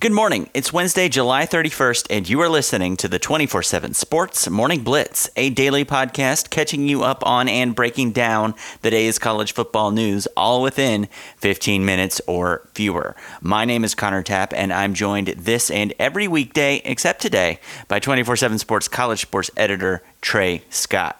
Good morning. It's Wednesday, July 31st, and you are listening to the 247 Sports Morning Blitz, a daily podcast catching you up on and breaking down the day's college football news, all within 15 minutes or fewer. My name is Connor Tapp, and I'm joined this and every weekday, except today, by 247 Sports college sports editor Trey Scott.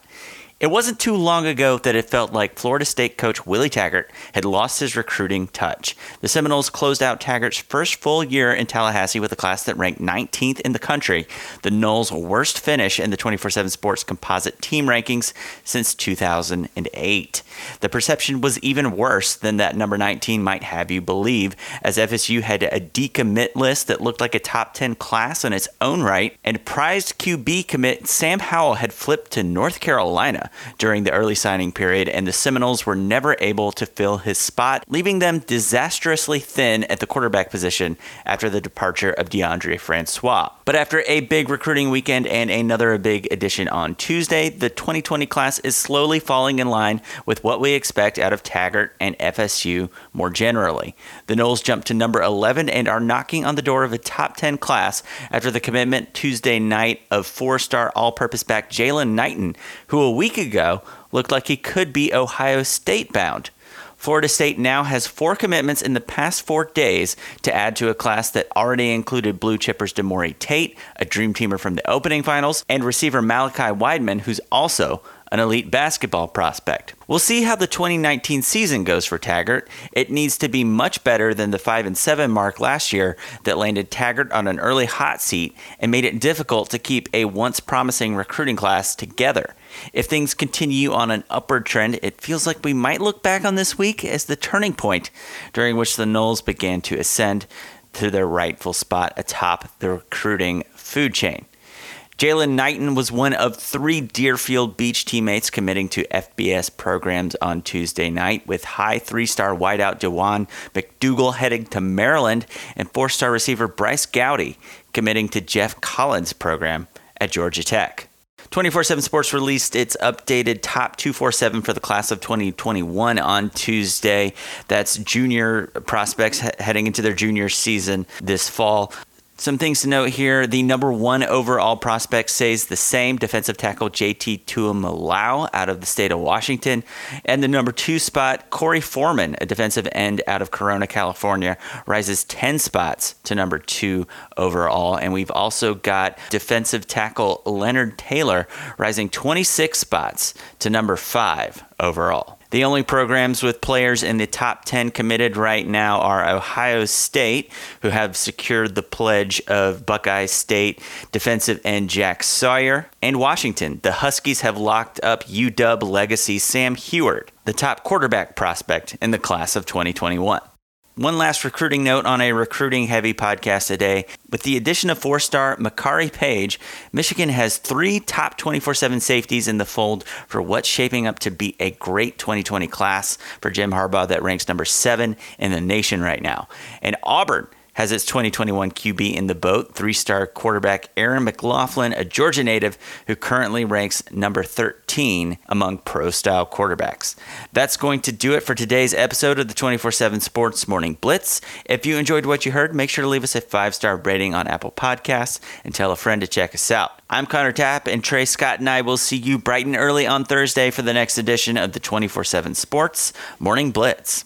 It wasn't too long ago that it felt like Florida State coach Willie Taggart had lost his recruiting touch. The Seminoles closed out Taggart's first full year in Tallahassee with a class that ranked 19th in the country, the Noles' worst finish in the 247 Sports composite team rankings since 2008. The perception was even worse than that number 19 might have you believe, as FSU had a decommit list that looked like a top 10 class in its own right, and prized QB commit Sam Howell had flipped to North Carolina during the early signing period, and the Seminoles were never able to fill his spot, leaving them disastrously thin at the quarterback position after the departure of DeAndre Francois. But after a big recruiting weekend and another big addition on Tuesday, the 2020 class is slowly falling in line with what we expect out of Taggart and FSU more generally. The Noles jumped to number 11 and are knocking on the door of a top 10 class after the commitment Tuesday night of four-star all-purpose back Jaylan Knighton, who a week ago looked like he could be Ohio State bound. Florida State now has four commitments in the past 4 days to add to a class that already included blue chippers Demoree Tate, a dream teamer from the opening finals, and receiver Malachi Wideman, who's also an elite basketball prospect. We'll see how the 2019 season goes for Taggart. It needs to be much better than the 5-7 mark last year that landed Taggart on an early hot seat and made it difficult to keep a once promising recruiting class together. If things continue on an upward trend, it feels like we might look back on this week as the turning point during which the Noles began to ascend to their rightful spot atop the recruiting food chain. Jaylan Knighton was one of three Deerfield Beach teammates committing to FBS programs on Tuesday night, with high three-star wideout DeJuan McDougal heading to Maryland and four-star receiver Bryce Gowdy committing to Jeff Collins' program at Georgia Tech. 247 Sports released its updated top 247 for the class of 2021 on Tuesday. That's junior prospects heading into their junior season this fall. Some things to note here. The number one overall prospect stays the same, defensive tackle J.T. Tuamalau out of the state of Washington. And the number two spot, Corey Foreman, a defensive end out of Corona, California, rises 10 spots to number two overall. And we've also got defensive tackle Leonard Taylor rising 26 spots to number five overall. The only programs with players in the top 10 committed right now are Ohio State, who have secured the pledge of Buckeye State defensive end Jack Sawyer, and Washington. The Huskies have locked up UW legacy Sam Hewart, the top quarterback prospect in the class of 2021. One last recruiting note on a recruiting-heavy podcast today. With the addition of four-star Makari Page, Michigan has three top 247 safeties in the fold for what's shaping up to be a great 2020 class for Jim Harbaugh that ranks number 7 in the nation right now. And Auburn has its 2021 QB in the boat, three-star quarterback Aaron McLaughlin, a Georgia native who currently ranks number 13 among pro-style quarterbacks. That's going to do it for today's episode of the 247 Sports Morning Blitz. If you enjoyed what you heard, make sure to leave us a 5-star rating on Apple Podcasts and tell a friend to check us out. I'm Connor Tapp, and Trey Scott and I will see you bright and early on Thursday for the next edition of the 247 Sports Morning Blitz.